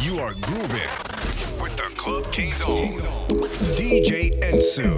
You are grooving with the Club King's own DJ Ensu.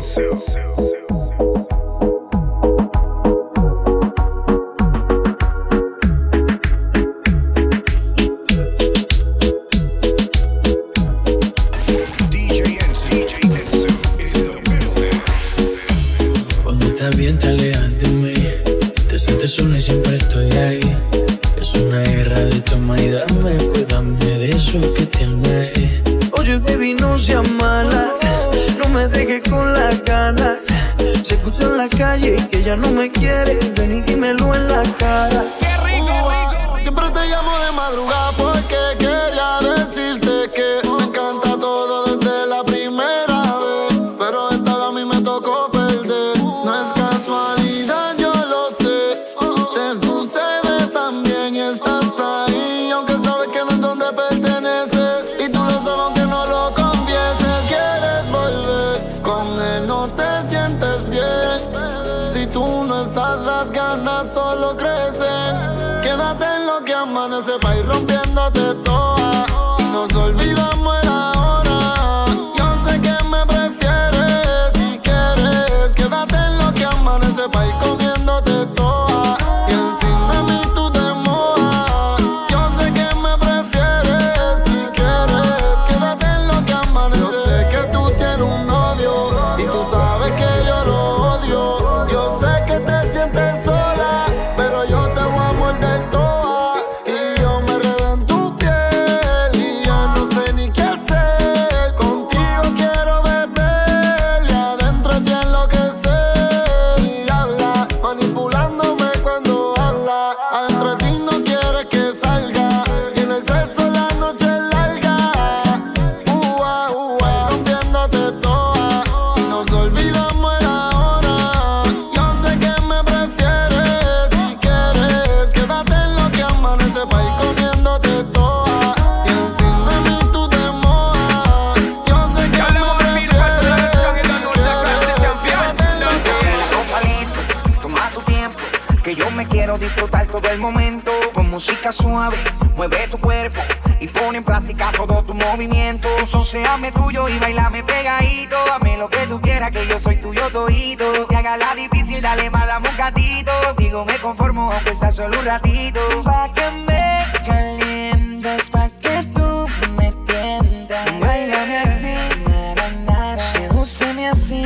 Suave, mueve tu cuerpo y pone en práctica todo tu movimiento. Sonséame tuyo y bailame pegadito. Hazme lo que tú quieras, que yo soy tuyo todito. Que haga la difícil, dale más, dame un gatito. Digo, me conformo, aunque sea solo un ratito. Pa' que me calientes, pa' que tú me tiendas. Báilame así, nara, nara. Sedúceme así.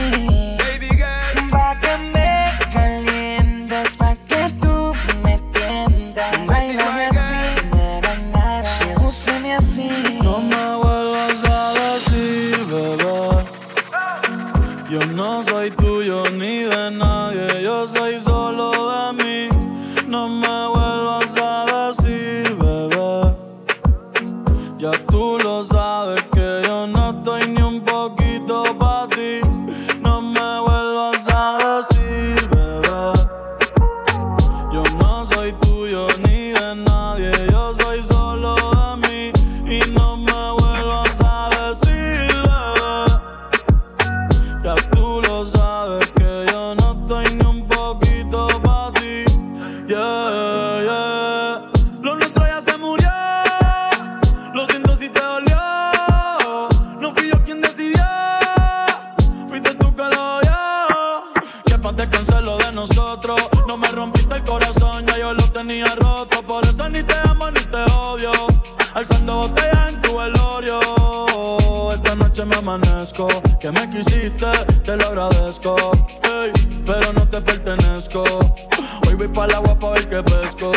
Que me quisiste, te lo agradezco, hey, pero no te pertenezco. Hoy voy para el agua para ver qué pesco.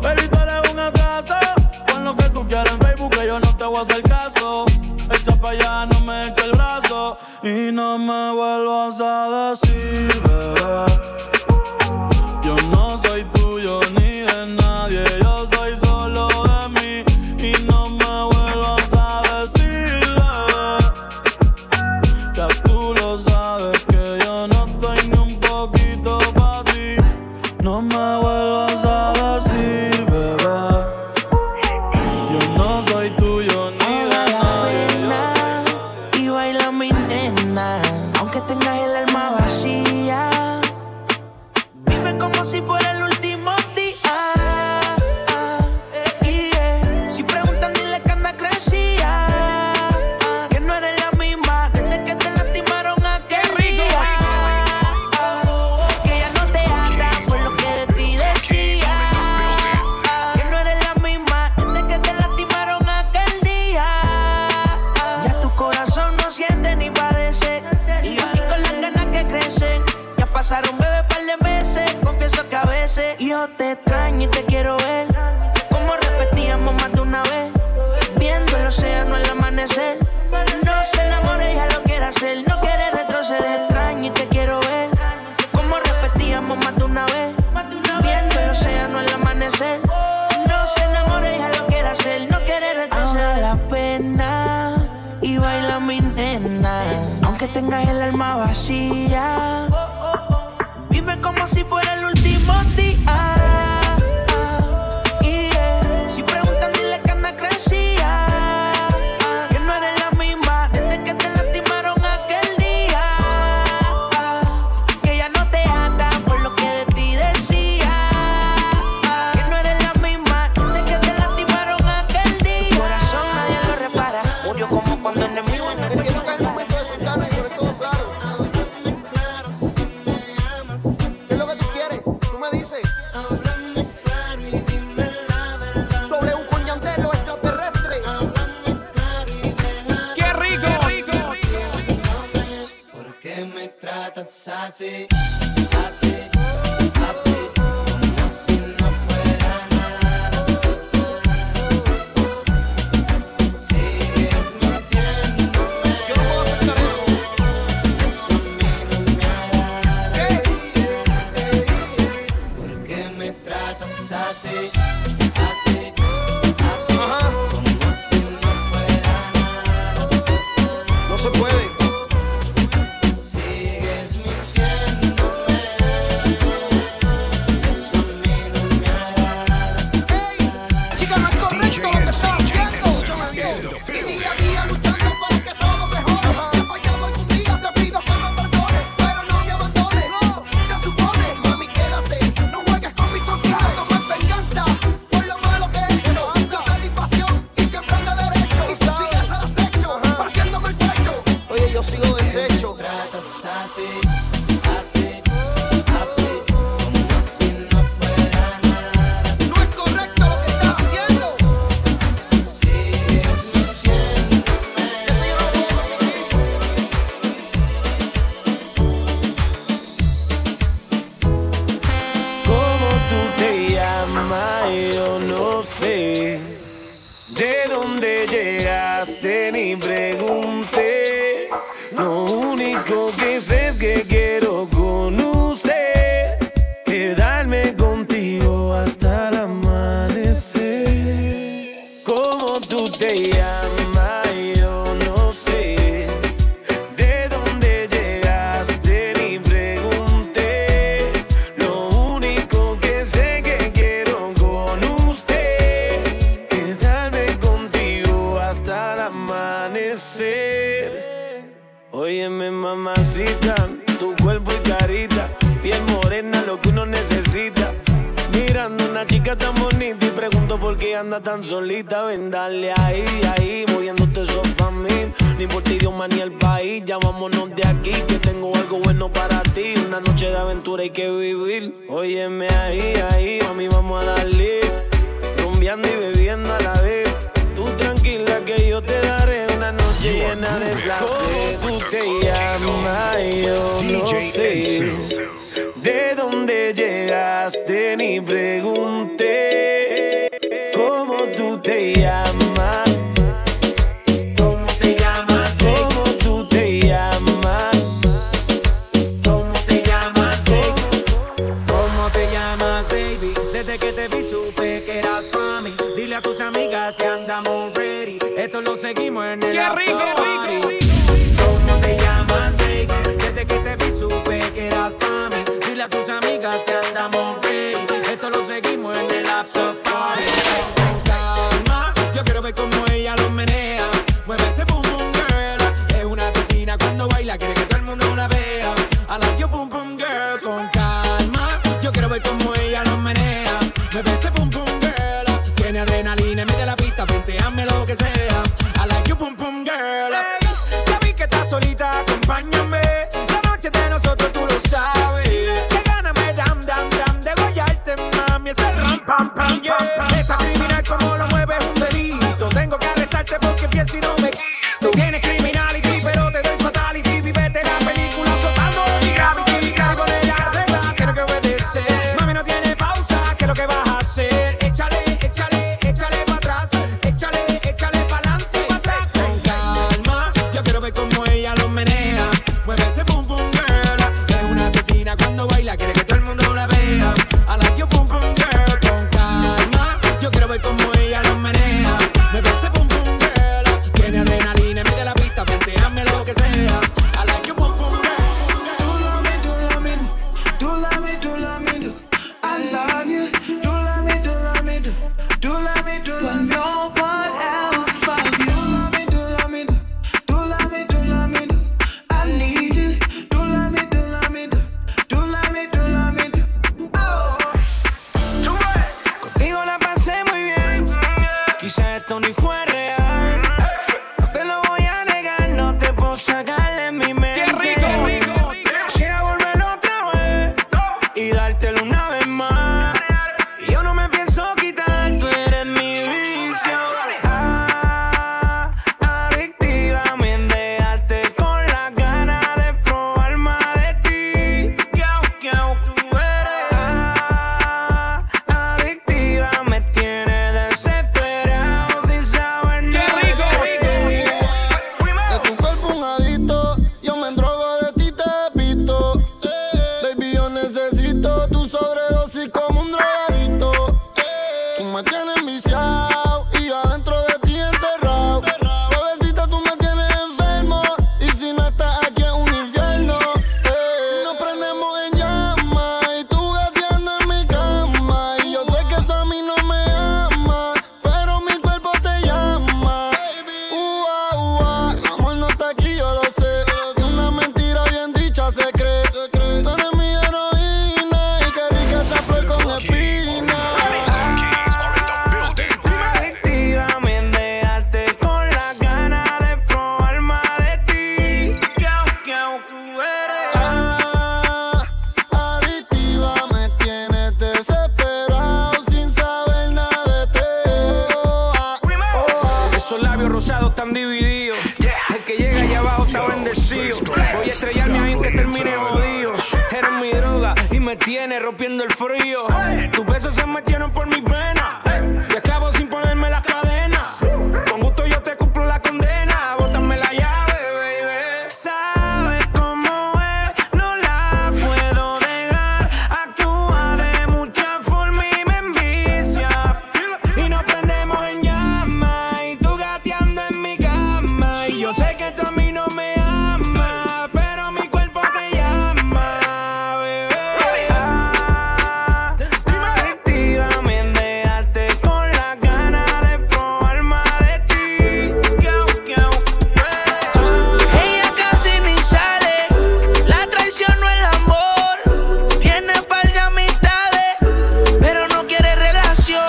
Baby, tú eres un atraso. Pon lo que tú quieras en Facebook, que yo no te voy a hacer caso. Echa pa' allá, no me eche el brazo. Y no me vuelvas a decir, bebé, yo no soy tuyo ni de nadie. Yo soy solo de mí. Y no me vuelvas a decir, aunque tengas el alma vacía. pasaron, bebé, par de meses. Confieso que a veces yo te extraño y te quiero ver. Como repetíamos más de una vez, viendo el océano al amanecer. No se enamore, ella lo quiere hacer, no quiere retroceder. Extraño y te quiero ver. Como repetíamos más de una vez, viendo el océano al amanecer. No se enamore, ella lo quiere hacer, no quiere retroceder. Ahora la pena y baila mi nena, aunque tengas el alma vacía. Vive como si fuera el último día. Así, así, así, como si no fuera nada. Sigues mintiéndome. Yo no puedo aceptar eso. Eso a mí no me agrada. ¿Por qué me tratas así? Tan solita, ven, dale ahí, ahí, moviéndote eso pa' mí. No importa idioma ni el país, ya vámonos de aquí, que tengo algo bueno para ti. Una noche de aventura hay que vivir. Óyeme ahí, ahí, mami, vamos a darle. Rumbeando y bebiendo a la vez. Tú tranquila que yo te daré una noche llena de placer. Tú te llamas, yo no sé de dónde llegaste, ni pregunté. Te llamas, ¿cómo te llamas? ¿Cómo tú te llamas? ¿Cómo te llamas, baby? ¿Cómo te llamas, baby? Desde que te vi supe que eras pa' mí. Dile a tus amigas que andamos ready. Esto lo seguimos en el after party. ¿Cómo te llamas, baby? Desde que te vi supe que eras pa' mí. Dile a tus amigas que andamos ready. Esto lo seguimos en el after party. Como ella lo menea, mueve ese pum pum girl. Es una asesina cuando baila, quiere que todo el mundo la vea. I like your pum pum girl. Con calma, yo quiero ver como ella lo menea, mueve ese pum pum girl. Tiene adrenalina y mete la pista, venteame lo que sea. I like your pum pum girl. Hey, ya vi que estás solita, acompáñame. La noche de nosotros tú lo sabes. Que gana me dan, dan, dan de guayarte, mami. Ese ram, pam, pam, yeah. acusados están divididos. El que llega allá abajo está bendecido. Voy a estrellarme ahí que termine jodido. Eres mi droga y me tiene rompiendo el frío. Tus besos se metieron por mis venas. Te esclavo sin ponerme las cadenas. Con gusto yo te cumplo la condena. Bótame la llave, baby. Sabes cómo es, no la puedo dejar. Actúa de mucha forma y me envicia. Y nos prendemos en llamas. Y tú gateando en mi cama. Y yo sé que tú a mí no me amas. Pero mi cuerpo te llama, bebé. Ah, adictivamente dejaste con la gana de probar más de ti. Ella casi ni sale. La traición no es el amor. Tiene par de amistades, pero no quiere relación.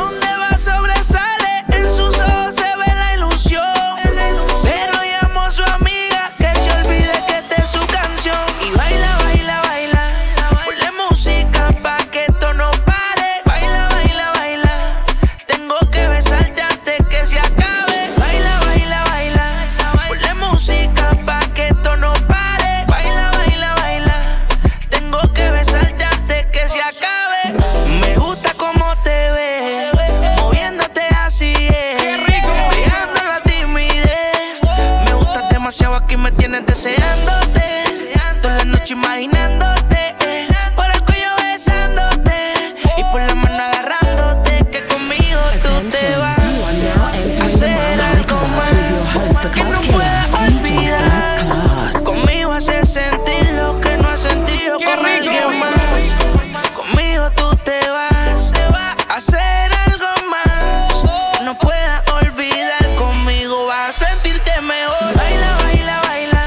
Donde va sobresale. En sus ojos se ve la ilusión. Pero llamó a su amiga que se olvide que esta es su canción. Y baila, baila, baila. Ponle música pa' que esto no pare. Baila, baila, baila. Tengo que besarte antes que se acabe. Baila, baila, baila. Ponle música pa' que esto no pare. Baila, baila, baila. Tengo que besarte antes que se acabe. Me gusta cómo te ves, moviéndote así es. Dejando la timidez. Me gustas demasiado, aquí me tienes deseándote. Toda la noche imaginándote. Por el cuello besándote. Y por la mano agarrándote. Que conmigo tú te vas a hacer algo más. Que no puedas olvidar. Conmigo haces sentir lo que no has sentido con alguien más. Conmigo tú te vas a hacer algo más. Que no puedas olvidar. Conmigo vas a sentirte mejor. Baila, baila, baila.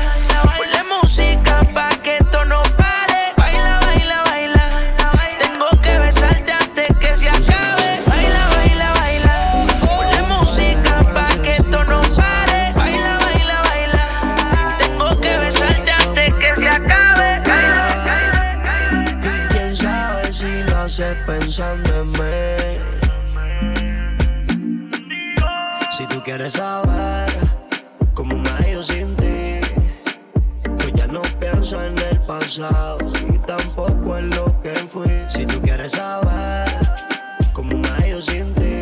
Ponle música pa' que esto no pare. Baila, baila, baila. Tengo que besarte antes que se acabe. Baila, baila, baila. Ponle música pa' que esto no pare. Baila, baila, baila. Tengo que besarte antes que se acabe. Y quién sabe si lo haces pensando en mí. Si tú quieres saber cómo me ha ido sin ti, pues ya no pienso en el pasado y tampoco en lo que fui. Si tú quieres saber cómo me ha ido sin ti,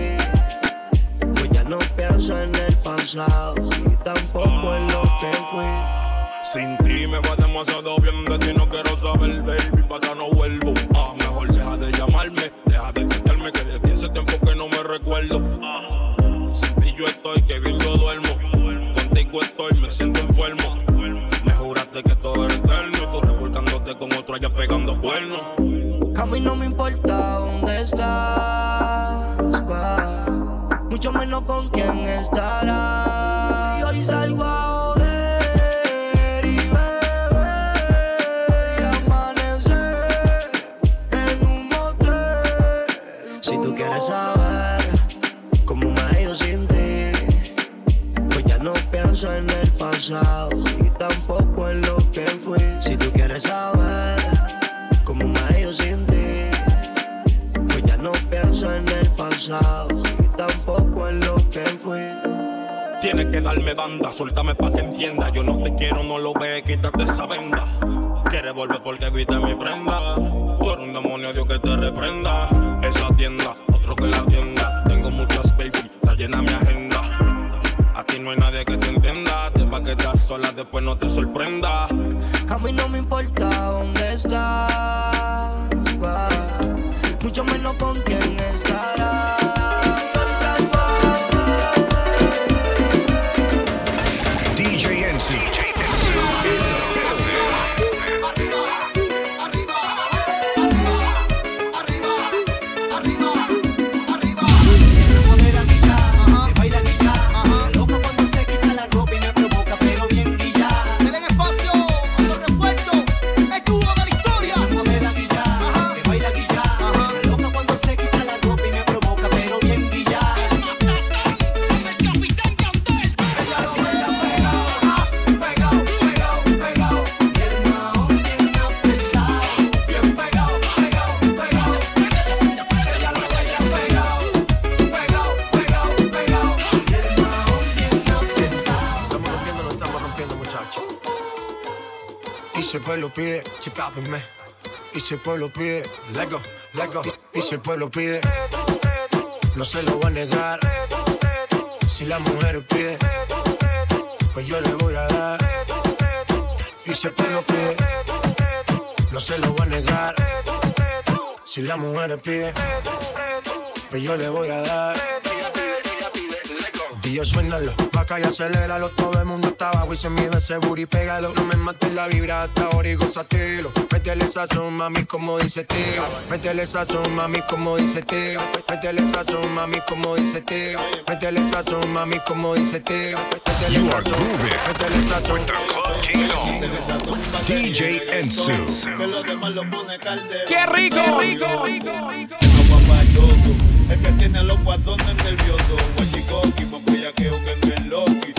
pues ya no pienso en el pasado y tampoco en lo que fui. Sin ti me va demasiado bien, de ti no quiero saber, baby, pa' acá no vuelvo. Ah, mejor deja de llamarme, deja de quitarme, que desde ese tiempo que no me recuerdo. Sin ti yo estoy, que bien yo duermo. Contigo estoy, me siento enfermo. Me juraste que todo era eterno, y tú revolcándote con otro allá pegando cuernos. A mí no me importa dónde estás, va. Mucho menos con quién estarás. Y hoy salgo a saber cómo me ha ido sin ti, pues ya no pienso en el pasado y tampoco en lo que fui. Si tú quieres saber cómo me ha ido sin ti, pues ya no pienso en el pasado y tampoco en lo que fui. Tienes que darme banda, suéltame pa' que entienda. Yo no te quiero, no lo ve, quítate esa venda. Quieres volver porque viste mi prenda. Por un demonio Dios que te reprenda. Esa tienda, otro que la tienda. Tengo muchas baby, está llena mi agenda. A ti no hay nadie que te entienda. Te va a quedar sola, después no te sorprenda. A mí no me importa dónde estás, va. Mucho menos con quién estarás. Espacio. se pone los pies, chipápeme. Y se pone los pies, lego, lego. Y se pone los pies, no se lo voy a negar. Si la mujer pide, pues yo le voy a dar. Y se pone los pies, no se lo voy a negar. Si la mujer pide, pues yo le voy a dar. Yo suénalo, vaca y aceléralo. Todo el mundo está abajo y se mide ese booty, pégalo. No me mates la vibra hasta ahora y gózatelo. Métele sazón, mami, como dice tío. Métele sazón, mami, como dice tío. Métele sazón, mami, como dice tío. Métele sazón, mami, como dice tío. You are grooving with the Club Killer, DJ Enzo. ¡Qué rico, rico, rico, rico! Es que tiene los guasones nerviosos. Guachicoqui, más bellaqueo que en el Loki.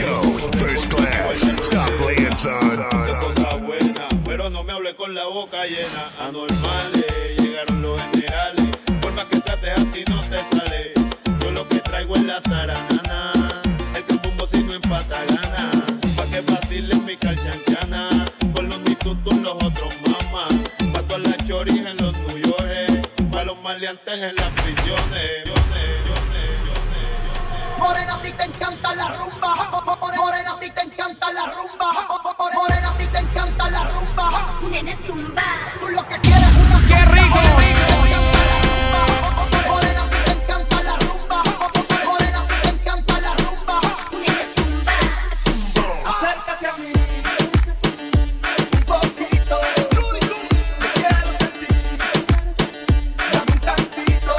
Yo, First Class, stop playing, son. Cosa buena, pero no me hable con la boca llena. Anormales, llegaron los generales. Por más que trates a ti no te sale. Yo lo que traigo es la zaranana. El campumbo si no empata gana. Pa' que vacile mi calchanchana. Con los mitutos los otros mamas. Pa' todas las choris en los New York. Pa' los maleantes en las prisiones. Morena, a ti te encanta la rumba. Morena, a ti te encanta la rumba. Morena, a ti te encanta la rumba. Nene, zumba. Tú lo que quieres es una. ¡Qué rico! Morena, a ti te encanta la rumba. Morena, a ti te encanta la rumba. Nene, zumba. Acércate a mí. Un poquito. Te quiero sentir. Dame un cantito.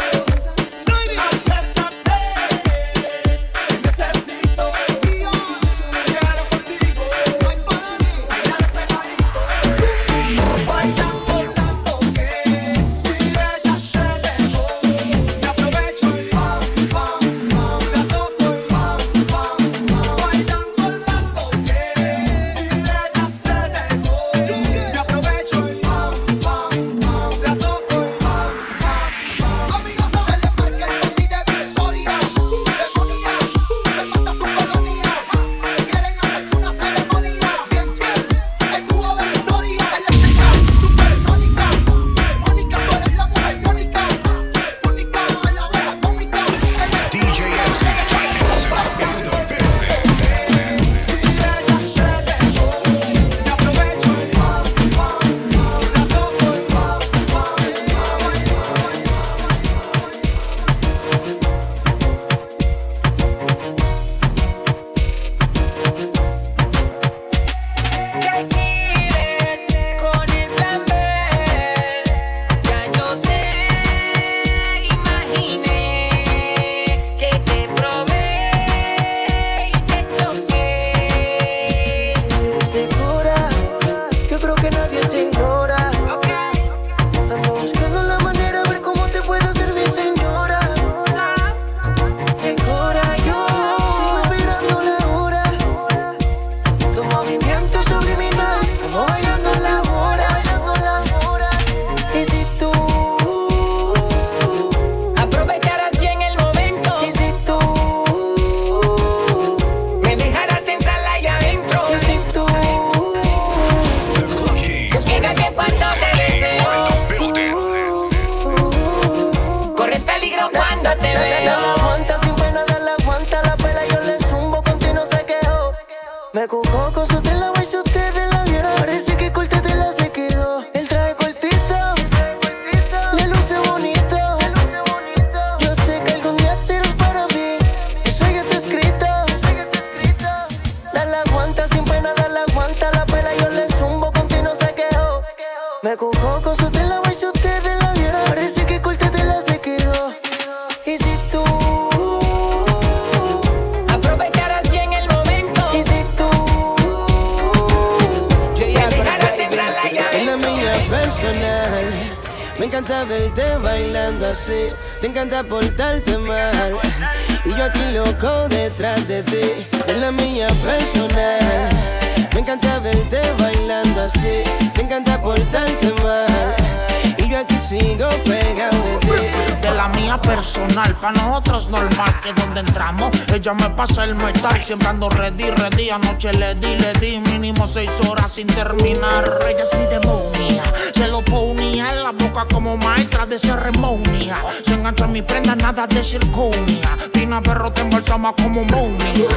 Me encanta verte bailando así, te encanta portarte mal. Y yo aquí loco detrás de ti, es la mía personal. Me encanta verte bailando así, te encanta portarte mal. Y yo aquí sigo pegado de ti. de la mía personal. Pa' nosotros normal que donde entramos ella me pasa el metal. Siempre ando ready, anoche le di mínimo 6 horas sin terminar. Ella es mi demonia, se lo ponía en la boca como maestra de ceremonia. Se engancha en mi prenda, nada de circonia. Pina perro te embalsama como momia.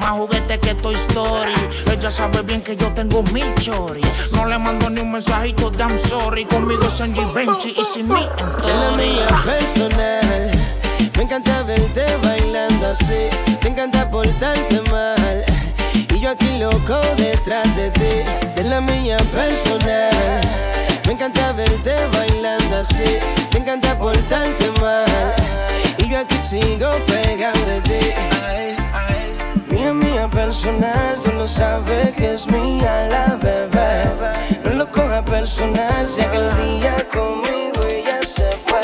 Más juguete que Toy Story. Ella sabe bien que yo tengo 1000 choris. No le mando ni un mensajito de I'm sorry. Conmigo es Angie Benchi y sin mí en todo. Mía personal. Me encanta verte bailando así. Te encanta portarte mal. Y yo aquí loco detrás de ti. De la mía personal. Me encanta verte bailando así. Te encanta portarte mal. Y yo aquí sigo pegado de ti. Ay, ay. Mía personal, tú lo sabes que es mía la bebé. No lo cojas personal, si aquel día conmigo ella se fue.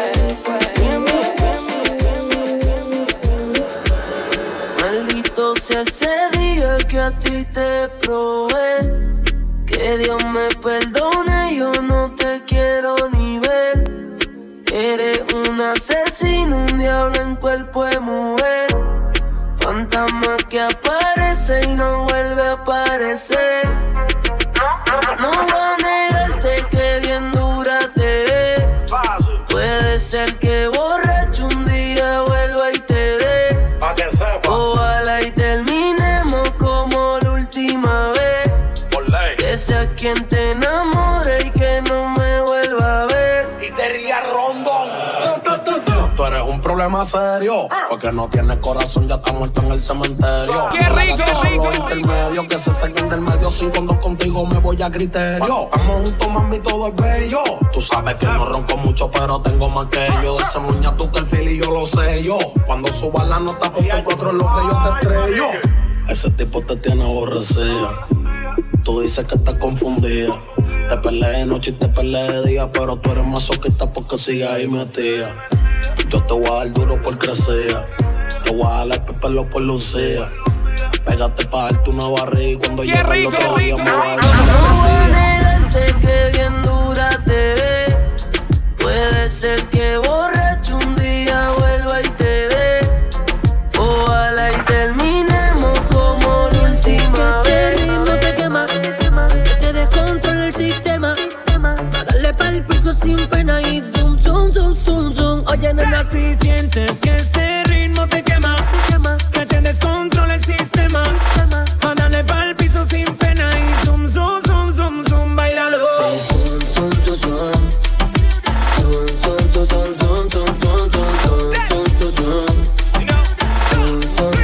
Maldito sea ese día que a ti te probé. Que Dios me perdone, yo no te quiero ni ver. Eres un asesino, un diablo en cuerpo de mujer. Fantasma que aparece y no vuelve a aparecer. No voy a negarte que bien dura te ve. Puede ser que borracho un día vuelva y te dé. Ojalá y terminemos como la última vez. Que sea quien te enamore y que no me vuelva a ver. Y te rías rondón. Tú eres un problema serio, porque no tienes corazón, ya está muerto en el cementerio. ¡Qué rico! Los intermedios que se saquen del medio, sin cuando contigo me voy a criterio. Estamos juntos, mami, todo es bello. Tú sabes que no ronco mucho, pero tengo más que yo. De ese muña tú que el fili yo lo sé yo. Cuando subas la nota, porque el otro es lo que yo te estrello. Ese tipo te tiene aborrecida. Tú dices que estás confundida. Te peleé de noche y te peleé de día, pero tú eres masoquista porque sigues ahí metida. Yo te voy a dar duro por crecer. Te voy a dar el pelo por lucir. Pégate pa' darte una barriga y cuando llegue el otro día me voy a decir que no voy a negarte que bien dura te ve. Puede ser que borracho un día vuelva y te dé. Ojalá y terminemos como la última vez. Este ritmo te quema, que te descontrola el sistema. A darle pa'l piso sin pena y zoom, zoom, zoom, zoom, zoom. Oye, nena, si sientes que ese ritmo te quema, que te descontrola el sistema, a darle pa'l piso sin pena y zoom, zoom, zoom, zoom, zoom, bailalo. Zoom, zoom, zoom, zoom, zoom, zoom, zoom, zoom, zoom, zoom,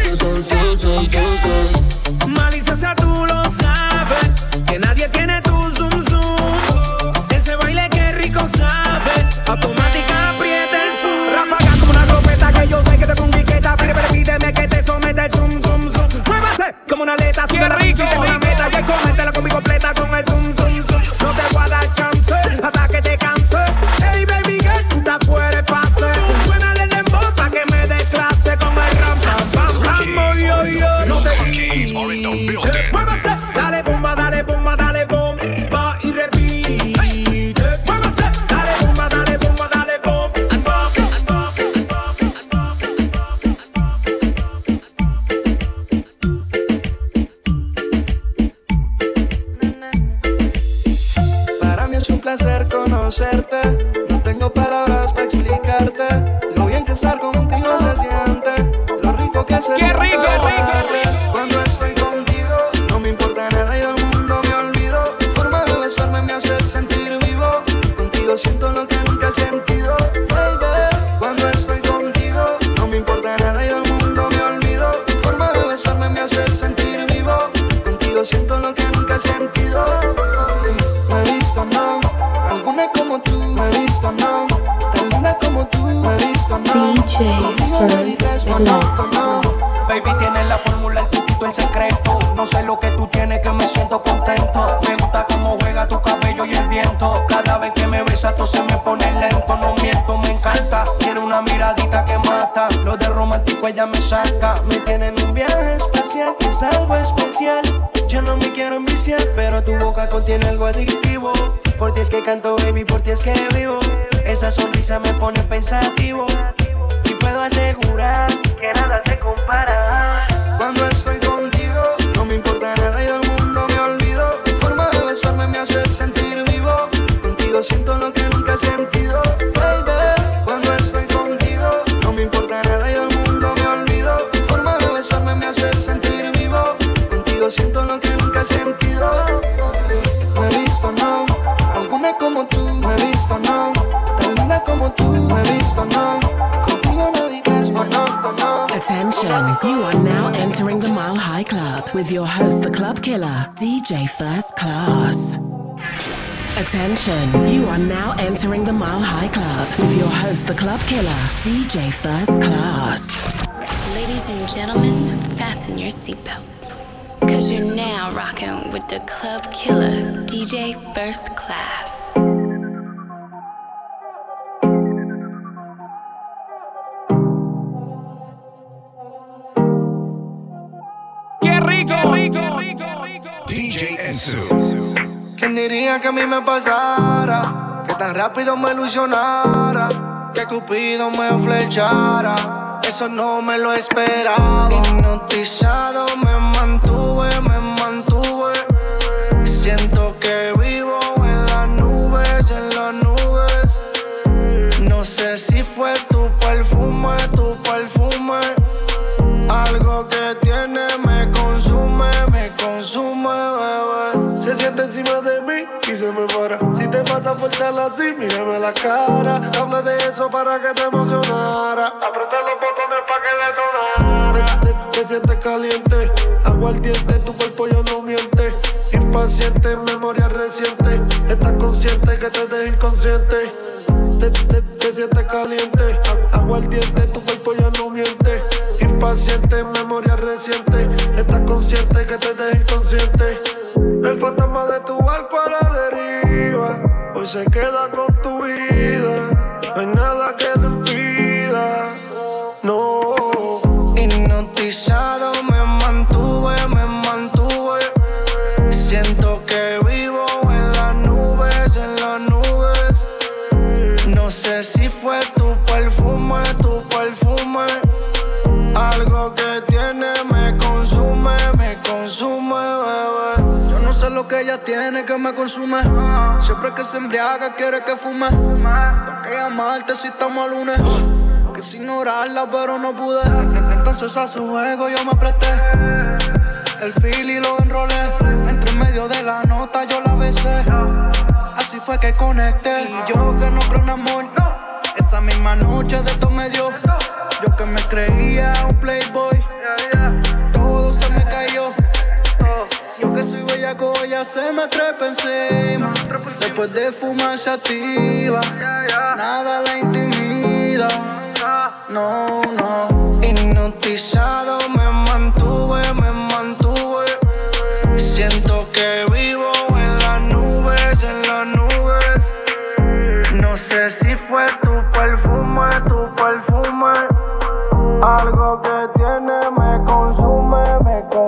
zoom, zoom, zoom, zoom. Malicia, tú lo sabes, que nadie tiene tu zoom, zoom, ese baile que rico sabe, automática aprieta. Yo sé que te pongo quieta, pero pídeme que te someta el zoom, zoom, zoom. Muévase como una aleta, sube la pinche y te la meta. Que coméntela con mi completa, con el zoom, zoom, zoom. No te voy a dar chance hasta que te canse. Hey baby girl, tú te puedes pasar. Suénale el dembow pa' que me des clase con el ram, pam, pam, pam. Yo, yo, no te quito. Muévase, dale bomba, dale bomba, dale bomba. No tengo palabras para explicarte lo bien que estar contigo se siente, lo rico que se siente. Rico, rico. Cuando estoy contigo, no me importa nada y del mundo me olvido. Tu forma de besarme me hace sentir vivo. Contigo siento lo que nunca he sentido, baby. Cuando estoy contigo, no me importa nada y del mundo me olvido. Tu forma de besarme me hace sentir vivo. Contigo siento lo que nunca he sentido. Me visto, no. Alguna como tú, me he visto, no. Tan linda como tú, me he visto, no. DJ First Class. Baby, tienes la fórmula, el truquito, el secreto. No sé lo que tú tienes, que me siento contento. Me gusta cómo juega tu cabello y el viento. Cada vez que me besas, todo se me pone lento. No miento, me encanta. Tiene una miradita que mata. Lo de romántico ella me saca. Me tiene en un viaje especial, que es algo especial. Yo yo no me quiero enviciar, pero tu boca contiene algo adictivo. Por ti es que canto, baby, por ti es que vivo. Esa sonrisa me pone pensativo y puedo asegurar que nada se compara. Cuando estoy contigo, no me importa nada y del mundo me olvido. Tu forma de besarme me hace sentir vivo. Contigo siento lo que nunca he sentido, baby. Cuando estoy contigo, no me importa nada y del mundo me olvido. Tu forma de besarme me hace sentir vivo. Contigo siento lo que nunca he sentido. Me he visto, no, alguna como tú. Me he visto, no, tan linda como tú. Me he visto, no, contigo nadie es monótono. Attention, you are now entering the Mile High Club with your host, the Club Killer, DJ First Class. Attention, you are now entering the Mile High Club with your host, the Club Killer, DJ First Class. Ladies and gentlemen, fasten your seatbelts, cause you're now rocking with the Club Killer, DJ First Class. DJ Enzo. ¿Quién diría que a mí me pasara? Que tan rápido me ilusionara, que Cupido me flechara. Eso no me lo esperaba. Hipnotizado me mantuve. Siento que vivo en las nubes, en las nubes. No sé si fue tu perfume, tu perfume. Algo que tiene me consume, me consume, bebé. Se siente encima de mí y se me para. Si te vas a portar así, mírame la cara. Habla de eso para que te emocionara. Aprieta los botones pa' que detonara. Te sientes caliente, aguardiente, tu cuerpo yo no miente. Impaciente, memoria reciente. Estás consciente que te dejo inconsciente. Te sientes caliente, aguardiente, tu cuerpo yo no miente. Paciente, memoria reciente. Estás consciente que te dejo inconsciente. El fantasma de tu barco a la deriva hoy se queda con tu vida. No hay nada que te impida. No. Hipnotizado me mantuve, me mantuve. Siento que vivo en las nubes, en las nubes. No sé si fue tu perfume, tu perfume. Algo que tiene me consume, bebé. Yo no sé lo que ella tiene que me consume. Siempre que se embriaga quiere que fume. ¿Por qué amarte si estamos a lunes? Quise ignorarla pero no pude. Entonces a su juego yo me presté. El feel y lo enrolé. Entre medio de la nota yo la besé. Así fue que conecté. Y yo que no creo en amor, esa misma noche de esto me dio. Yo que me creía un playboy, todo se me cayó. Yo que soy bellaco, ella se me trepa encima. Después de fumar se activa, nada la intimida. No, no. Hipnotizado me mantuve, me mantuve. Siento que vivo en las nubes, en las nubes. No sé si fue tu perfume, tu perfume. Algo que tiene me consume, bebé.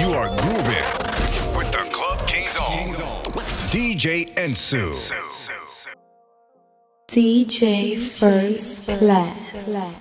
You are grooving with the Club Kings on. DJ Enzo. DJ First Class.